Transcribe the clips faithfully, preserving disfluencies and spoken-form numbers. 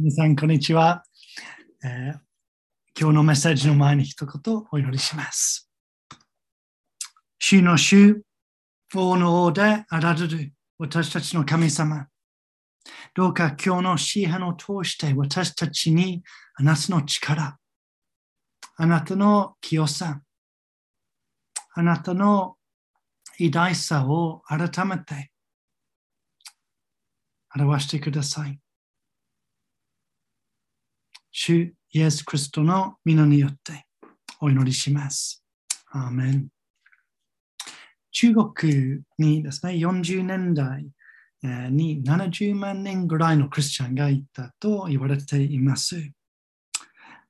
皆さん、こんにちは、えー。今日のメッセージの前に一言お祈りします。主の主、王の王であられる私たちの神様。どうか今日の詩篇を通して私たちにあなたの力、あなたの清さ、あなたの偉大さを改めて表してください。主イエス・クリストの皆によってお祈りします。アーメン。中国にですね、よんじゅうねんだいにななじゅうまんにんぐらいのクリスチャンがいたと言われています。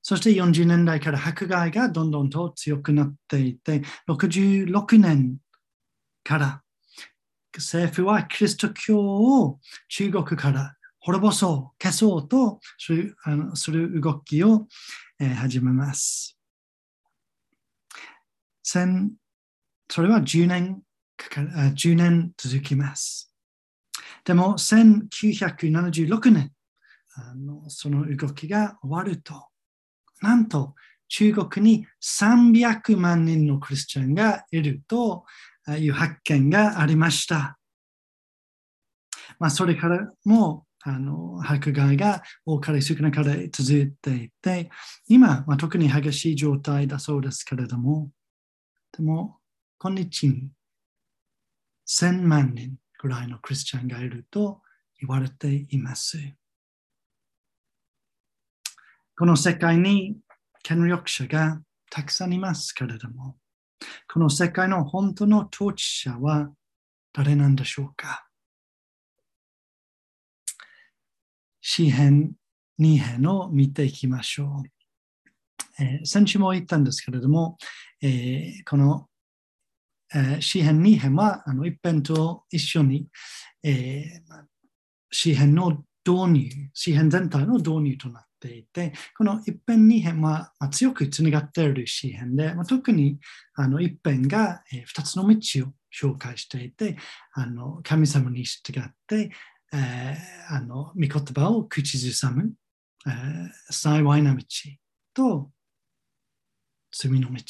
そしてよんじゅうねんだいから迫害がどんどんと強くなっていて、ろくじゅうろくねんから政府はキリスト教を中国から滅ぼそう、消そうとする、あの、する動きを、えー、始めます。千それはじゅうねんかか、じゅうねん続きます。でもせんきゅうひゃくななじゅうろくねんあの、その動きが終わると、なんと中国にさんびゃくまんにんのクリスチャンがいるという発見がありました。まあ、それからもあの迫害が多かれ少なかれ続いていて、今は特に激しい状態だそうですけれども、でも今日にせんまんにんぐらいのクリスチャンがいると言われています。この世界に権力者がたくさんいますけれども、この世界の本当の統治者は誰なんでしょうか。詩編に編を見ていきましょう。えー、先週も言ったんですけれども、えー、この、えー、詩編に編はあの一辺と一緒に、えー、詩編の導入、詩編全体の導入となっていて、この一辺二編は強くつながっている詩編で、特にあの一辺が二つの道を紹介していて、あの神様に従って、えー、あの御言葉を口ずさむ、えー、幸いな道と罪の道、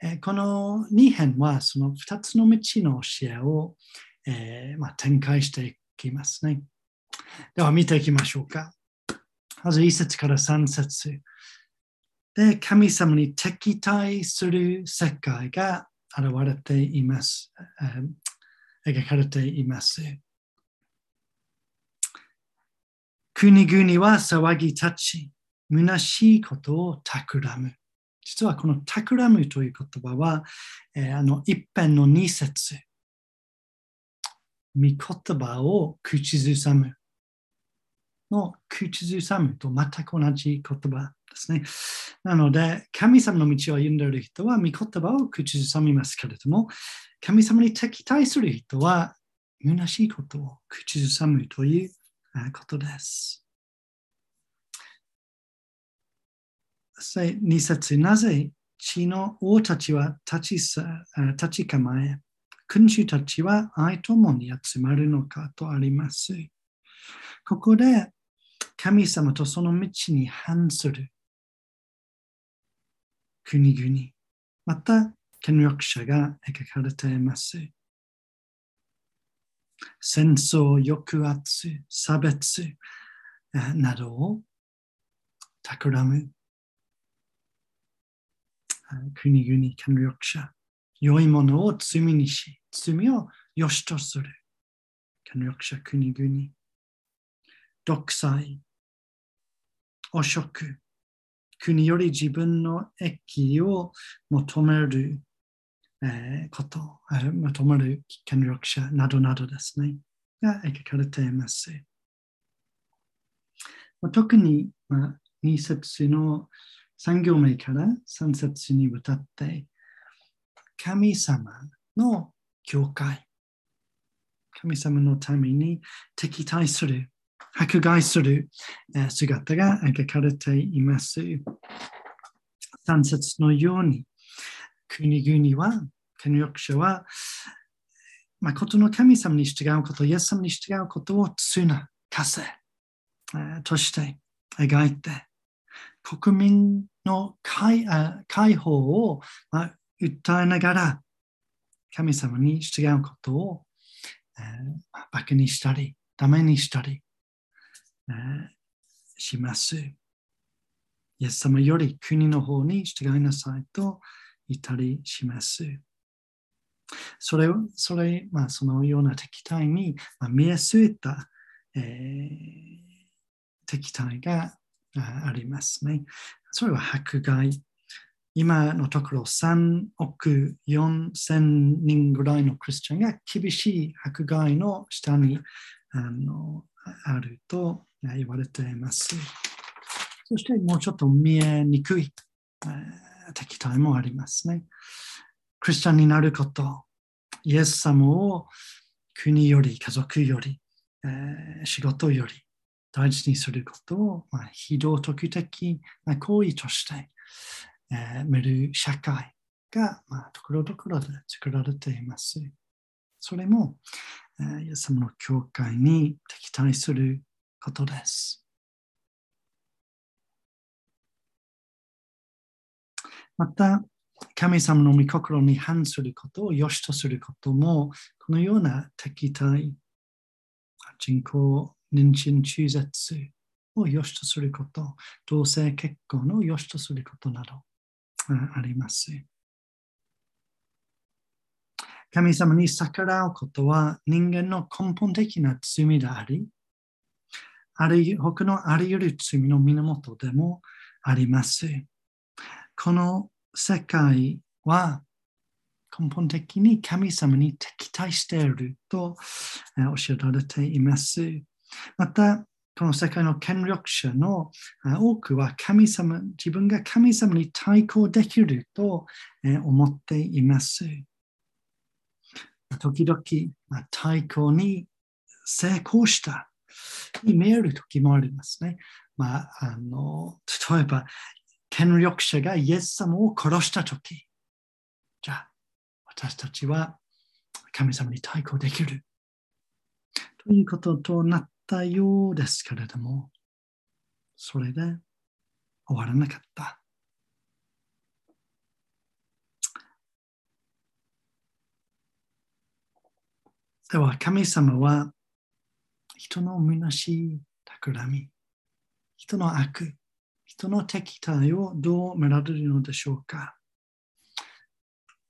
えー、このに編はそのふたつの道の教えを、えーまあ、展開していきますね。では見ていきましょうか。まずいっせつからさんせつで、神様に敵対する世界が現れています、えー描かれています。国々は騒ぎ立ち、虚しいことを企む。実はこの企むという言葉は、えー、あの一辺の二節。御言葉を口ずさむの口ずさむと全く同じ言葉ですね。なので、神様の道を歩んでいる人は御言葉を口ずさみますけれども、神様に敵対する人は虚しいことを口ずさむということです。に節、なぜ地の王たちは立ちさ、立ち構え、君主たちは相共に集まるのかとあります。ここで神様とその道に反する国々、また権力者が描かれています。戦争、抑圧、差別などを企む国々、権力者、良いものを罪にし、罪を良しとする権力者、国々、独裁、汚職、国より自分の益を求めること、求める権力者などなどですね、が描かれています。特にに節のさん行目からさん節にわたって、神様の教会、神様のために敵対する、迫害する姿が描かれています。さん節のように、国々は、権力者は、まことの神様に従うこと、イエス様に従うことをつなかせ、として描いて、国民の 解, 解放を訴えながら、神様に従うことをバカにしたり、ダメにしたりします。イエス様より国の方に従いなさいと言ったりします。それ、それ、まあ、そのような敵対に、まあ、見え据えた、えー、敵対が あ, ありますね。それは迫害。今のところさんおくよんせんにんぐらいのクリスチャンが厳しい迫害の下に あ, のあると言われています。そしてもうちょっと見えにくい、えー、敵対もありますね。クリスチャンになること、イエス様を国より、家族より、えー、仕事より大事にすることを、まあ、非道徳的な行為として、えー、見る社会が、まあ、ところどころで作られています。それも、えー、イエス様の教会に敵対することです。また、神様の御心に反することを良しとすることも、このような敵対、人工妊娠中絶を良しとすること、同性結婚を良しとすることなどあります。神様に逆らうことは人間の根本的な罪であり、ある他のあらゆる罪の源でもあります。この世界は根本的に神様に敵対していると教えられています。また、この世界の権力者の多くは神様、自分が神様に対抗できると思っています。時々対抗に成功したに見える時もありますね。まあ、あの例えば、権力者がイエス様を殺したとき、じゃあ私たちは神様に対抗できるということとなったようですけれども、それで終わらなかった。では神様は人の虚しい企み、人の悪、人の敵対をどう見られるのでしょうか。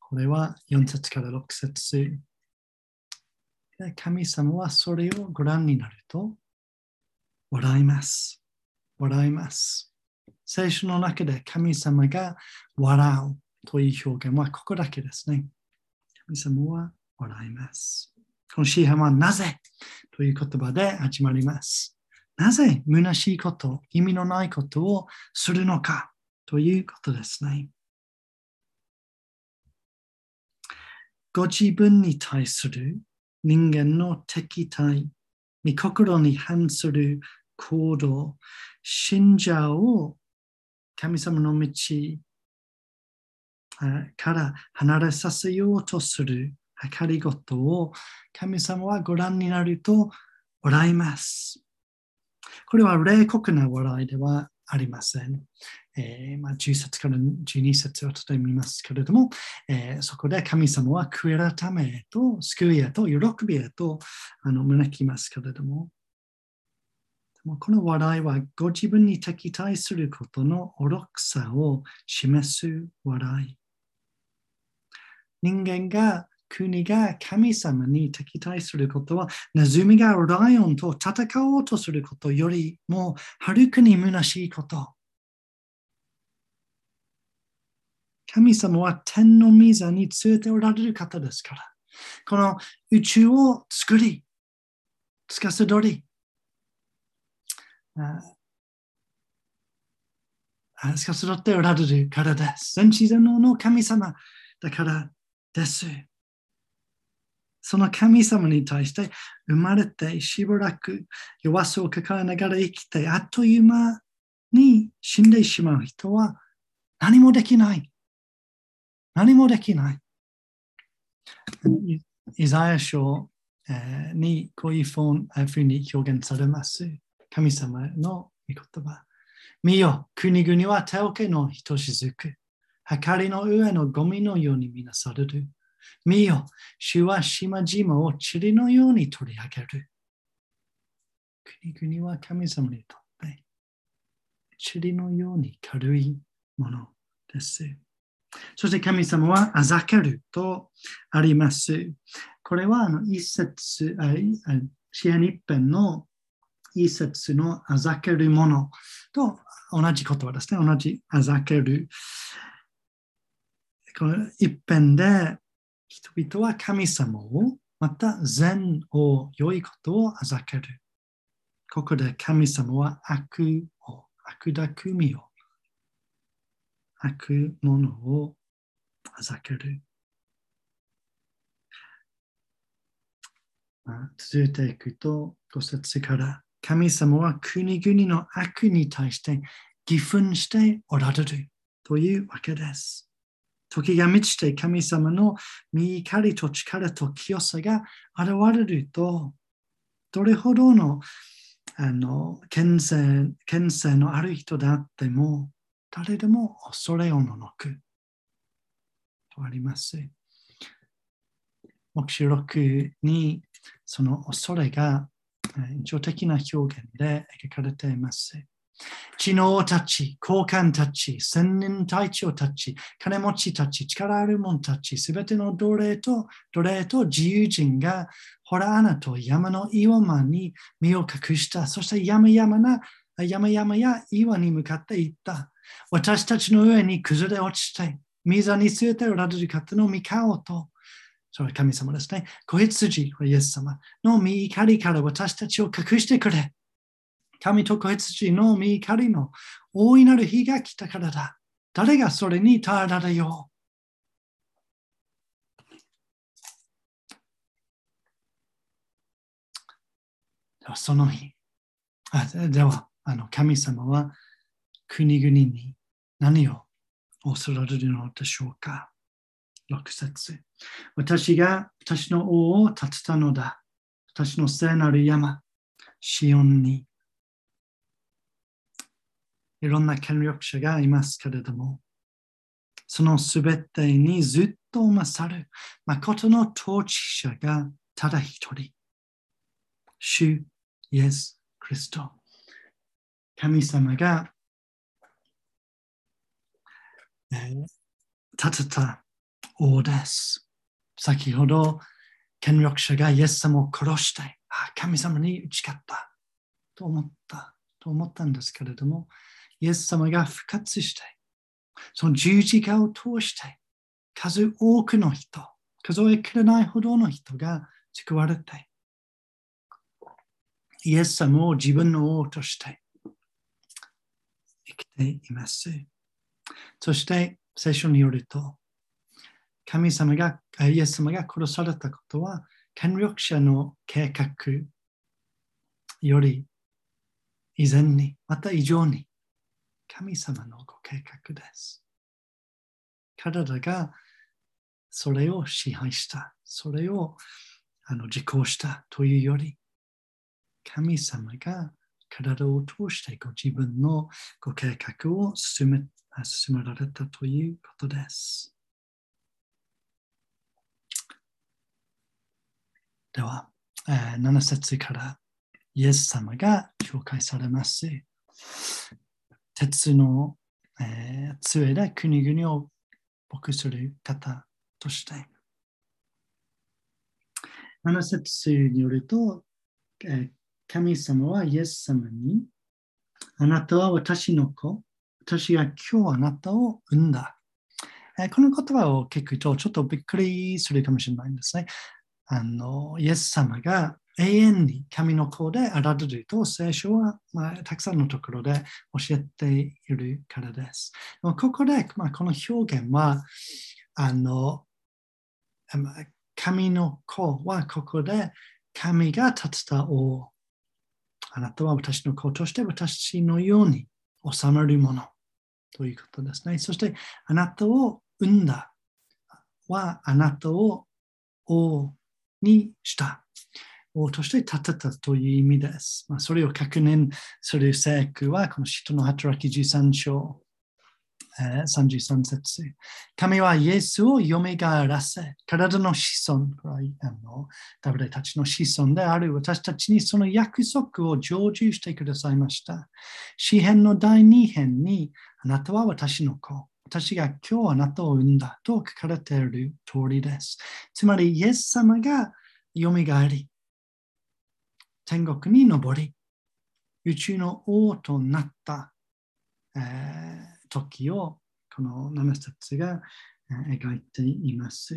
これはよんせつからろくせつ。神様はそれをご覧になると笑います。笑います。聖書の中で神様が笑うという表現はここだけですね。神様は笑います。この詩篇はなぜという言葉で始まります。なぜ虚しいこと、意味のないことをするのかということですね。ご自分に対する人間の敵対、御心に反する行動、信者を神様の道から離れさせようとする計りごとを神様はご覧になると笑います。これは冷酷な笑いではありません。えーまあ、じゅっせつからじゅうにせつをちょっと見ますけれども、えー、そこで神様は悔い改めへと救いへと喜びへとあの招きますけれども、でもこの笑いはご自分に敵対することの愚かさを示す笑い。人間が国が神様に敵対することは、ネズミがライオンと戦おうとすることよりも、はるかに虚しいこと。神様は天の御座についておられる方ですから、この宇宙を作り、司り、司っておられるからです。全知全能の神様だからです。その神様に対して生まれてしばらく弱さを抱えながら生きて、あっという間に死んでしまう人は何もできない。何もできない。イザヤ書にこういうふうに表現されます。神様の御言葉。見よ、国々は手桶のひとしずく。はかりの上のゴミのように見なされる。見よ、主は島々を塵のように取り上げる。国々は神様にとって塵のように軽いものです。そして神様はあざけるとあります。これはあの一節、詩編一編の一節のあざけるものと同じ言葉ですね。同じあざける。この一編で人々は神様を、また善を、良いことをあざける。ここで神様は悪を、悪巧みを、悪者をあざける。続いていくと、ご節から、神様は国々の悪に対して義憤しておられるというわけです。時が満ちて神様の御怒りと力と清さが現れると、どれほどのあの権勢、権勢のある人であっても、誰でも恐れおののくとあります。黙示録にその恐れが印象的な表現で描かれています。知能たち、高官たち、千人隊長たち、金持ちたち、力ある者たち、すべての奴隷と奴隷と自由人が洞穴と山の岩間に身を隠した。そして山々な山々や岩に向かって行った。私たちの上に崩れ落ちて、水に据えておられる方の御顔と、それは神様ですね。子羊、イエス様の御怒りから私たちを隠してくれ。神と子羊の御怒りの大いなる日が来たからだ。誰がそれに耐えられよう。ではその日、あではあの神様は国々に何を恐れられるのでしょうか。ろく節。私が私の王を建てたのだ。私の聖なる山、シオンに。いろんな権力者がいますけれども、そのすべてにずっと勝る、誠の統治者がただ一人。主イエス・クリスト。神様が立てた王です。先ほど権力者がイエス様を殺して、あ、神様に打ち勝ったと思ったと思ったんですけれども、イエス様が復活して、その十字架を通して、数多くの人、数えきれないほどの人が救われて、イエス様を自分の王として生きています。そして、聖書によると、神様が、イエス様が殺されたことは、権力者の計画より以前に、また以上に、神様のご計画です。彼らがそれを支配した、それをあの実行したというより、神様が彼らを通してご自分のご計画を進め、進められたということです。では、なな節からイエス様が紹介されます。鉄の、えー、杖で国々を牧する方として。なな節によると、えー、神様はイエス様に、あなたは私の子、私が今日あなたを産んだ。えー、この言葉を聞くとちょっとびっくりするかもしれないんですね。あのイエス様が永遠に神の子であられると聖書は、まあ、たくさんのところで教えているからです。ここで、まあ、この表現はあの神の子はここで神が立てた王。あなたは私の子として私のように治まるものということですね。そしてあなたを産んだはあなたを王にした。王として立てたという意味です。まあ、それを確認する聖句は、この使徒の働きじゅうさん章、えー、さんじゅうさん節。神はイエスをよみがえらせ、体の子孫、これはあのダビデたちの子孫である私たちにその約束を成就してくださいました。詩編のだいに編に、あなたは私の子。私が今日あなたを産んだと書かれている通りです。つまり、イエス様がよみがえり、天国に昇り、宇宙の王となった、えー、時を、このなな節が、えー、描いています。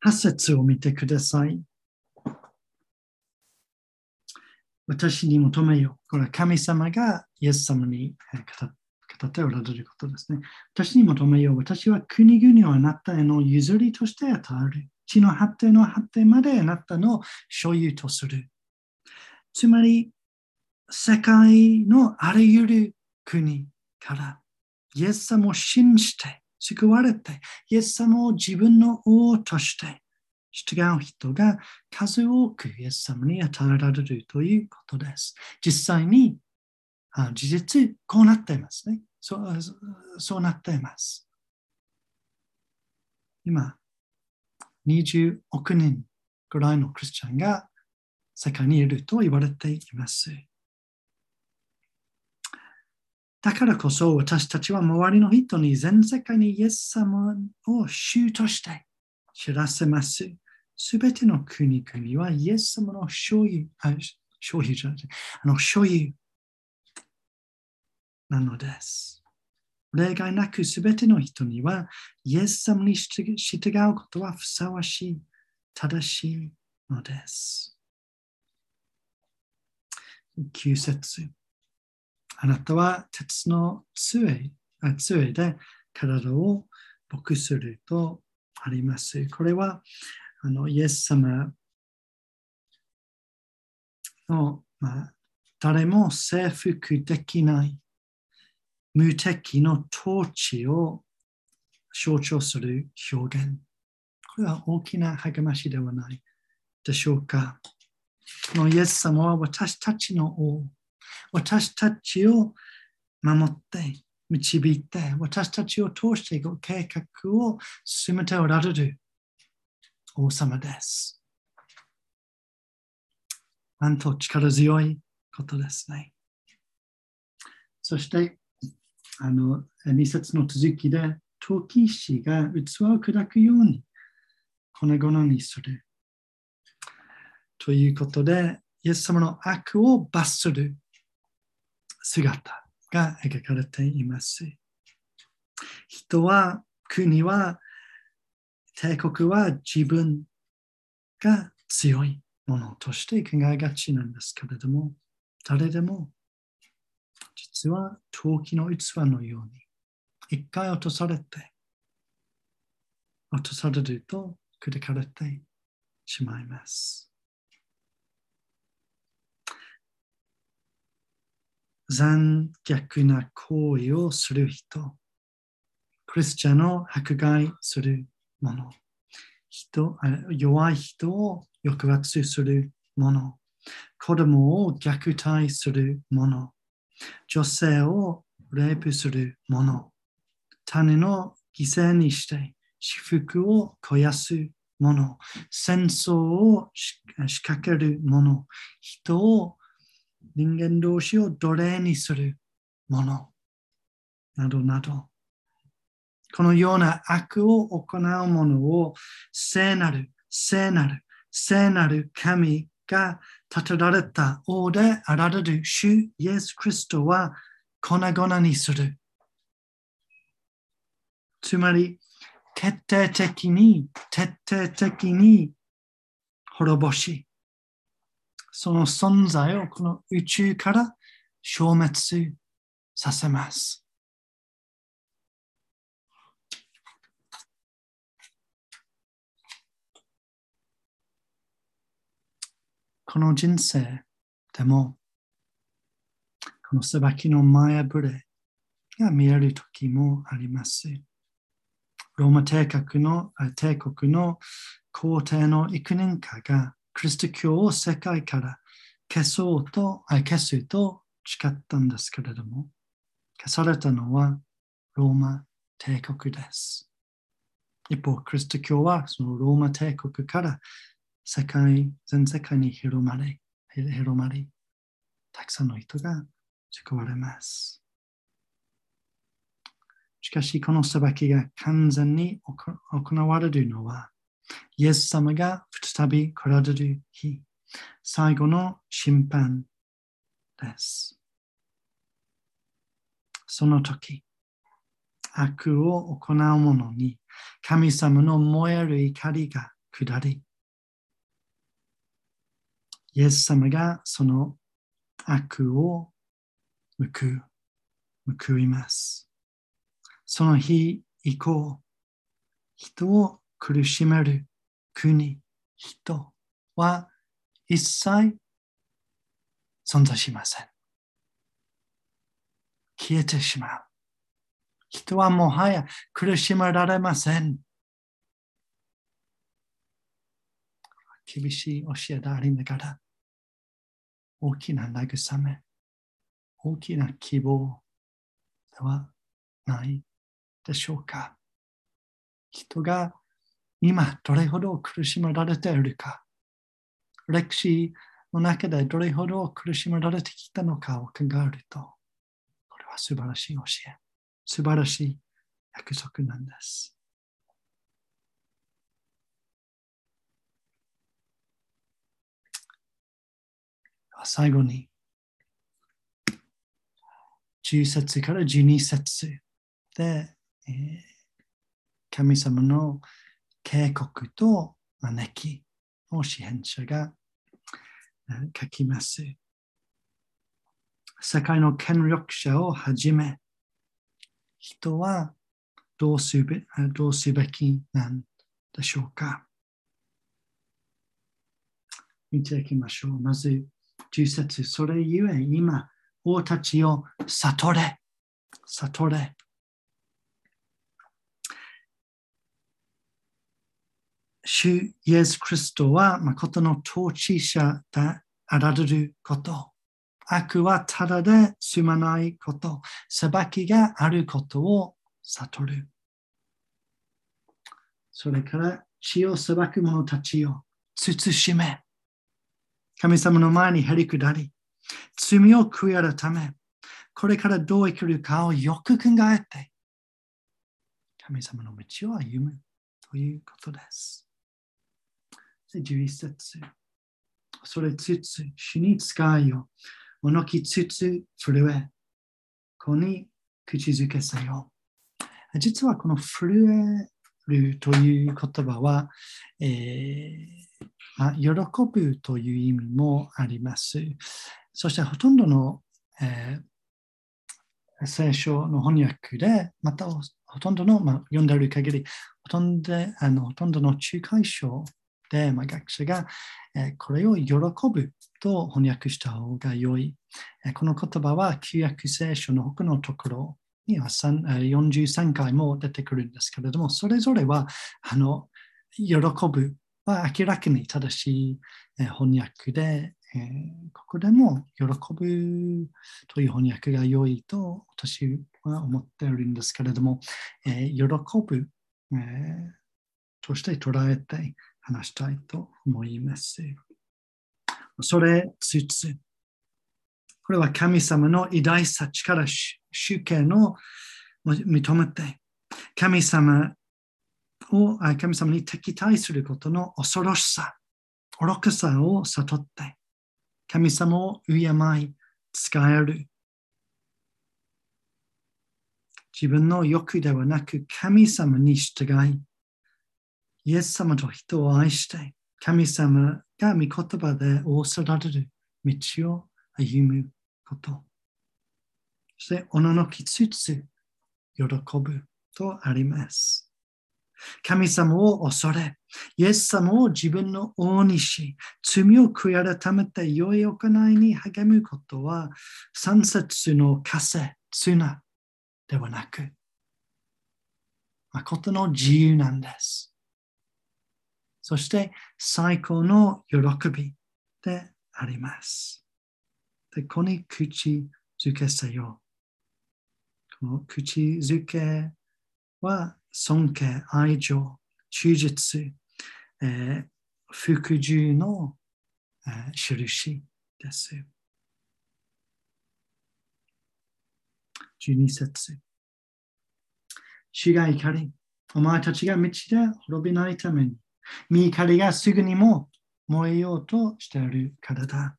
はち節を見てください。私に求めよ。これは神様がイエス様に語っておられることですね。私に求めよ。私は国々をあなたへの譲りとして与える。地の果ての果てまであなたの所有とする。つまり、世界のあらゆる国からイエス様を信じて、救われて、イエス様を自分の王として、従う人が数多くイエス様に与えられるということです。実際に、事実、こうなっていますね。そう、そうなっています。今、にじゅうおく人ぐらいのクリスチャンが世界にいると言われています。だからこそ、私たちは周りの人に全世界にイエス様を主として知らせます。すべての国々はイエス様の所有、あ、所有じゃない、あの所有なのです。例外なくすべての人にはイエス様に従うことはふさわしい、正しいのです。きゅう節。あなたは鉄の杖、あ、杖で体を牧するとあります。これはあのイエス様の、まあ、誰も征服できない無敵の統治を象徴する表現。これは大きな励ましではないでしょうか。のイエス様は私たちの王、私たちを守って、導いて、私たちを通してご計画を進めておられる王様です。なんと力強いことですね。そして、あのに節の続きで、陶器師が器を砕くように粉々にする。ということで、イエス様の悪を罰する姿が描かれています。人は、国は、帝国は自分が強いものとして考えがちなんですけれども、誰でも実は陶器の器のように一回落とされて、落とされると砕かれてしまいます。残虐な行為をする人、クリスチャンを迫害する者、人、弱い人を抑圧する者、子供を虐待する者、女性をレイプする者、種の犠牲にして私腹を肥やす者、戦争を仕掛ける者、人を人間同士を奴隷にするものなどなど、このような悪を行うものを聖なる聖なる聖なる神が立てられた王であられる主イエス・クリストは粉々にする。つまり徹底的に徹底的に滅ぼし、その存在をこの宇宙から消滅させます。この人生でも、この裁きの前触れが見える時もあります。ローマ帝国の帝国の皇帝の幾人かがキリスト教を世界から消そうと、消すと誓ったんですけれども、消されたのはローマ帝国です。一方、キリスト教はそのローマ帝国から世界、全世界に広まり、広まり、たくさんの人が救われます。しかし、この裁きが完全に行われるのは、イエス様が再び来られる日、最後の審判です。その時、悪を行う者に神様の燃える怒りが下り、イエス様がその悪を報う、報います。その日以降、人を苦しめる国、人は一切存在しません。消えてしまう。人はもはや苦しめられません。厳しい教えでありながら、大きな慰め、大きな希望ではないでしょうか。人が今どれほど苦しめられているか、歴史の中でどれほど苦しめられてきたのかを考えると、これは素晴らしい教え、素晴らしい約束なんです。最後に、じゅう節からじゅうに節で、えー、神様の警告と招きを詩編者が書きます。世界の権力者をはじめ、人はどうすべ、どうすべきなんでしょうか。見ていきましょう。まず、じゅう節、それゆえ今、王たちを悟れ、悟れ。主イエス・キリストは誠の統治者であられること、悪はただで済まないこと、裁きがあることを悟る。それから、血を裁く者たちを慎め、神様の前にへりくだり、罪を悔い改め、これからどう生きるかをよく考えて、神様の道を歩むということです。じゅういち節、それつつ、主に使いよ。おのきつつ、震え。子に口づけせよ。実はこの震えるという言葉は、えー喜ぶという意味もあります。そしてほとんどの、えー、聖書の翻訳で、またほとんどの、まあ、読んでいる限りほとんどあの、ほとんどの仲介書で、まあ、学者が、えー、これを喜ぶと翻訳した方が良い。えー、この言葉は旧約聖書の他のところにはよんじゅうさんかいも出てくるんですけれども、それぞれはあの喜ぶ。は明らかに正しい翻訳で、えー、ここでも喜ぶという翻訳が良いと私は思っているんですけれども、えー、喜ぶ、えー、として捉えて話したいと思います。それつつ、これは神様の偉大さ、力、主権を認めて、神様を神様に敵対することの恐ろしさ、愚かさを悟って、神様を敬い、使える。自分の欲ではなく、神様に従い、イエス様と人を愛して、神様が御言葉で仰せられる道を歩むこと。そして、おののきつつ、喜ぶとあります。神様を恐れ、イエス様を自分の王にし、罪を悔い改めて良い行いに励むことは、三節の枷、綱ではなく、誠の自由なんです。そして最高の喜びであります。で、これに口づけせよ。この口づけは尊敬、愛情、忠実、えー、服従の、えー、印です。じゅうに節。主が怒り、お前たちが道で滅びないために、御怒りがすぐにも燃えようとしているからだ。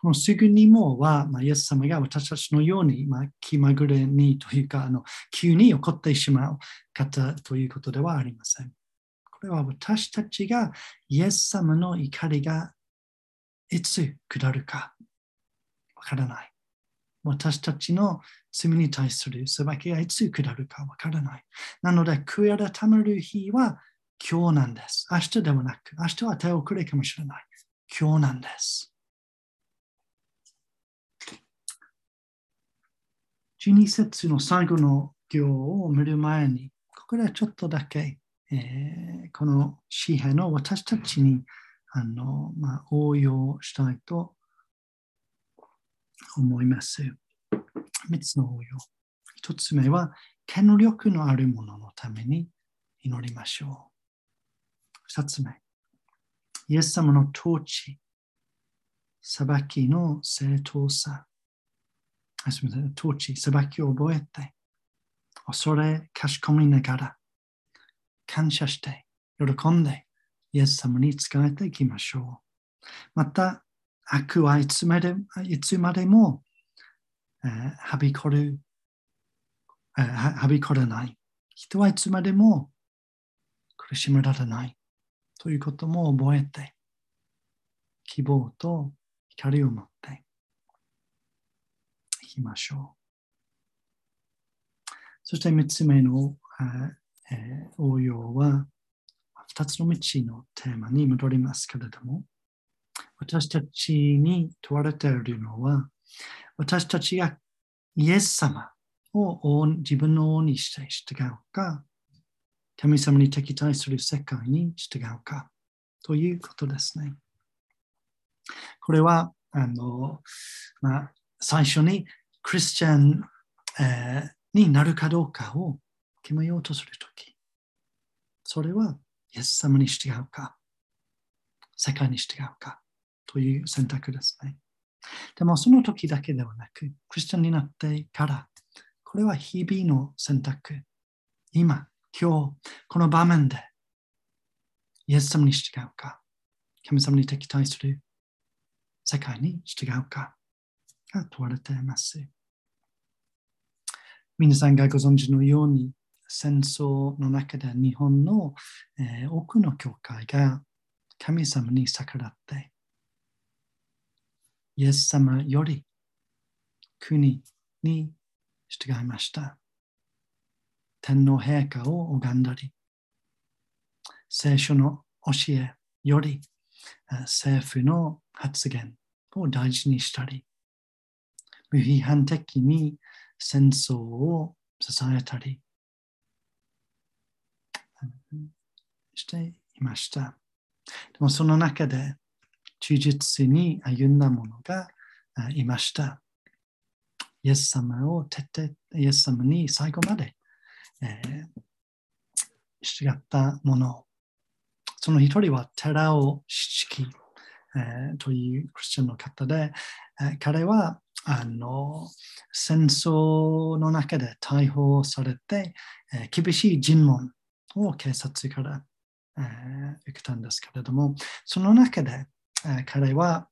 このすぐにもは、まあ、イエス様が私たちのように、まあ、気まぐれにというかあの、急に起こってしまう方ということではありません。これは私たちがイエス様の怒りがいつ下るかわからない。私たちの罪に対する裁きがいつ下るかわからない。なので、悔い改める日は今日なんです。明日ではなく、明日は手遅れかもしれない。今日なんです。じゅうに節の最後の行を見る前に、ここでちょっとだけ、えー、この詩篇の私たちにあの、まあ、応用したいと思います。思います。みっつの応用。ひとつめは、権力のあるもののために祈りましょう。ふたつめ、イエス様の統治、裁きの正当さ、あ、すみません、統治、裁きを覚えて、恐れ、かしこまりながら、感謝して、喜んで、イエス様に仕えていきましょう。また、悪はいつまで、いつまでも、えー、はびこる、えー、はびこらない。人はいつまでも苦しめられない。ということも覚えて、希望と光を持っていきましょう。そして三つ目の、えー、応用は、二つの道のテーマに戻りますけれども、私たちに問われているのは、私たちがイエス様を自分の王にして従うか、神様に敵対する世界に従うかということですね。これは、あの、まあ、最初にクリスチャン、えー、になるかどうかを決めようとするとき、それはイエス様に従うか、世界に従うかという選択ですね。でもその時だけではなく、クリスチャンになってから、これは日々の選択。今、今日、この場面で、イエス様に従うか、神様に敵対する世界に従うかが問われています。皆さんがご存知のように、戦争の中で日本の、えー、多くの教会が神様に逆らって、イエス様より国に従いました。天皇陛下を拝んだり、聖書の教えより政府の発言を大事にしたり、無批判的に戦争を支えたりしていました。でもその中で、忠実に歩んだ者がいました。イエス様を徹底、イエス様に最後まで、えー、従った者。その一人は寺尾七樹、えー、というクリスチャンの方で、えー、彼はあの戦争の中で逮捕されて、えー、厳しい尋問を警察から、えー、受けたんですけれども、その中で、彼は、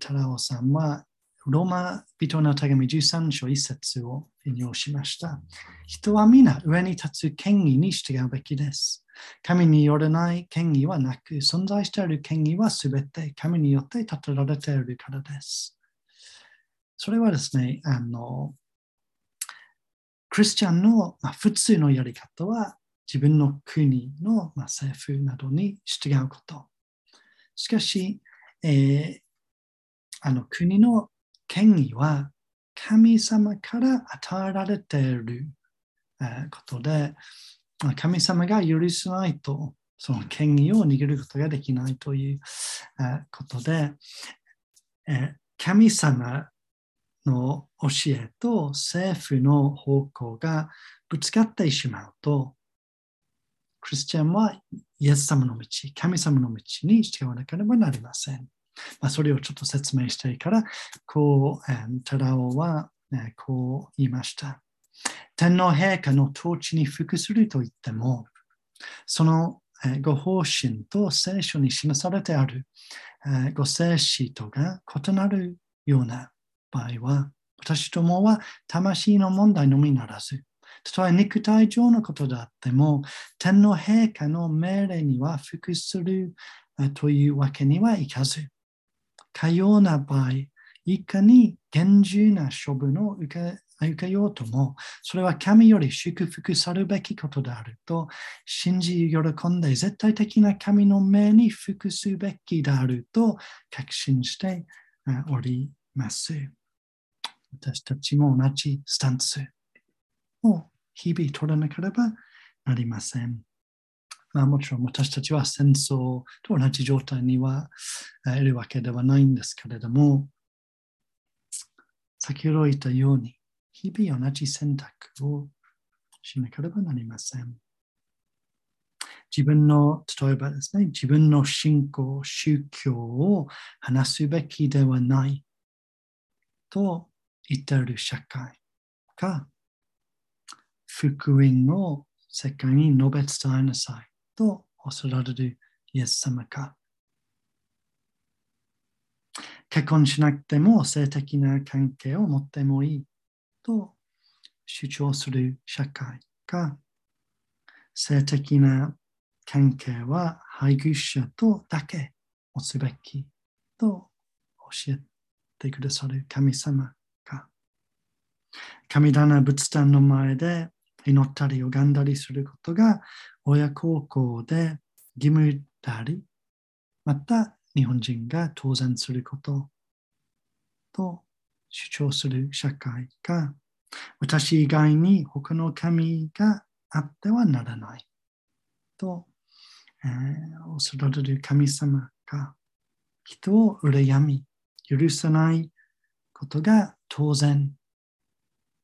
寺尾さんは、ローマ人の手紙じゅうさん章いっ節を引用しました。人は皆上に立つ権威に従うべきです。神によらない権威はなく、存在している権威はすべて神によって立てられているからです。それはですね、あの、クリスチャンの普通のやり方は、自分の国の政府などに従うこと。しかし、えー、あの国の権威は神様から与えられていることで、神様が許さないとその権威を握ることができないということで、神様の教えと政府の方向がぶつかってしまうと、クリスチャンはイエス様の道、神様の道に従わなければなりません。まあ、それをちょっと説明したいから、こう、テラオはこう言いました。天皇陛下の統治に服するといっても、そのご方針と聖書に示されてあるご聖旨とが異なるような場合は、私どもは魂の問題のみならず、たとえ肉体上のことであっても、天皇陛下の命令には服するというわけにはいかず、かような場合、いかに厳重な処分を受け、受けようとも、それは神より祝福されるべきことであると信じ喜んで、絶対的な神の命に服すべきであると確信しております。私たちも同じスタンスを日々取らなければなりません。まあ、もちろん私たちは戦争と同じ状態にはいるわけではないんですけれども、先ほど言ったように、日々同じ選択をしなければなりません。自分の、例えばですね、自分の信仰、宗教を話すべきではないと言っている社会か、福音を世界に述べ伝えなさいと恐られるイエス様か、結婚しなくても性的な関係を持ってもいいと主張する社会か、性的な関係は配偶者とだけ持つべきと教えてくださる神様か、神棚仏壇の前で祈ったり拝んだりすることが親孝行で義務であり、また日本人が当然することと主張する社会か、私以外に他の神があってはならないと、えー、恐れられる神様か、人を羨み許さないことが当然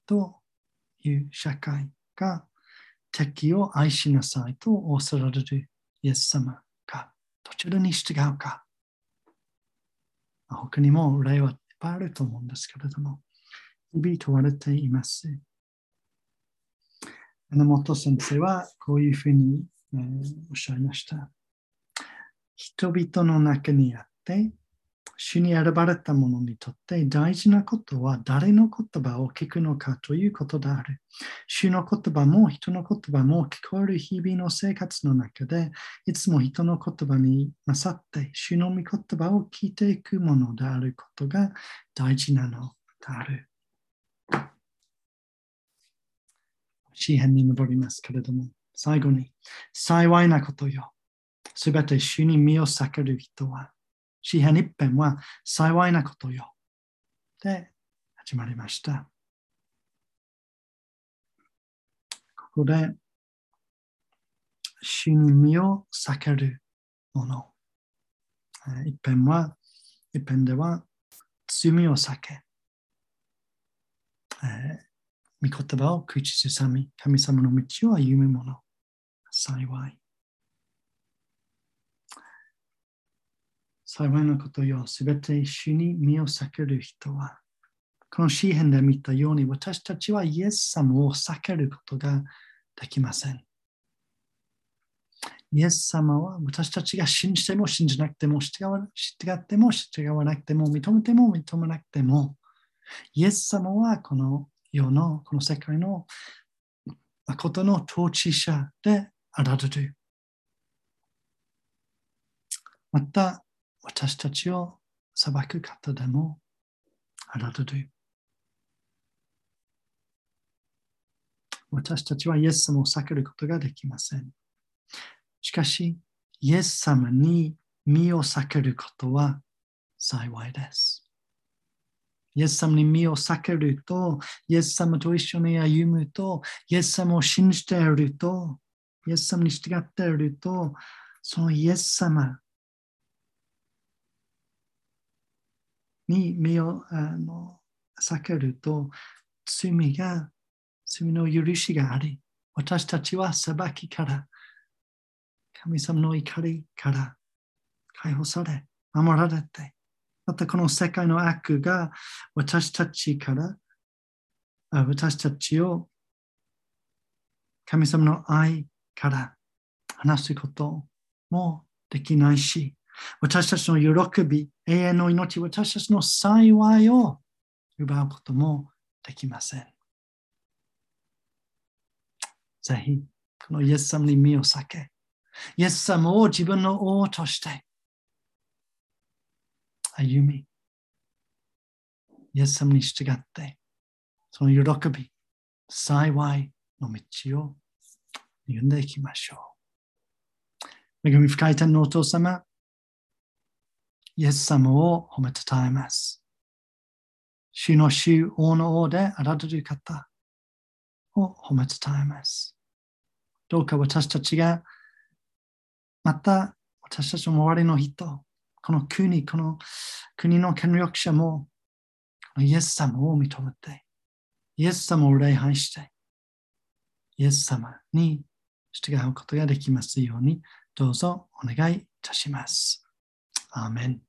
という社会か、敵を愛しなさいと恐れられるイエス様か、どちらに従うか。他にも例はいっぱいあると思うんですけれども、日々問われています。榎本先生はこういうふうに、えー、おっしゃいました。人々の中にあって、主に選ばれた者にとって大事なことは誰の言葉を聞くのかということである。主の言葉も人の言葉も聞こえる日々の生活の中で、いつも人の言葉に勝って主の御言葉を聞いていくものであることが大事なのである。詩編に戻りますけれども、最後に、幸いなことよ、すべて主に身を避ける人は。詩編一編は幸いなことよで始まりました。ここで主に身を避けるもの。一編は、一編では罪を避け、御言葉を口ずさみ、神様の道を歩むもの。幸い。幸いなことよ、すべて主に身を避ける人は。この詩編で見たように、私たちはイエス様を避けることができません。イエス様は私たちが信じても信じなくても、従っても従わなくても、認めても認めなくても、イエス様はこの世の、この世界のことの統治者であられる。また、私たちを裁く方でもあられる。私たちはイエス様を避けることができません。しかし、イエス様に身を避けることは幸いです。イエス様に身を避けると、イエス様と一緒に歩むと、イエス様を信じていると、イエス様に従っていると、そのイエス様に身をあの避けると、罪が、罪の許しがあり、私たちは裁きから、神様の怒りから解放され、守られて、またこの世界の悪が私たちから、私たちを神様の愛から離すこともできないし、私たちの喜び、永遠の命、私たちの幸いを奪うこともできません。ぜひ、このイエス様に身を避け、イエス様を自分の王として歩み、イエス様に従って、その喜び、幸いの道を歩んでいきましょう。恵み深い天のお父様、イエス様を褒めたたえます。主の主、王の王であられる方を褒めたたえます。どうか私たちが、また私たちの周りの人、この国、この国の権力者も、イエス様を認めて、イエス様を礼拝して、イエス様に従うことができますように、どうぞお願いいたします。アーメン。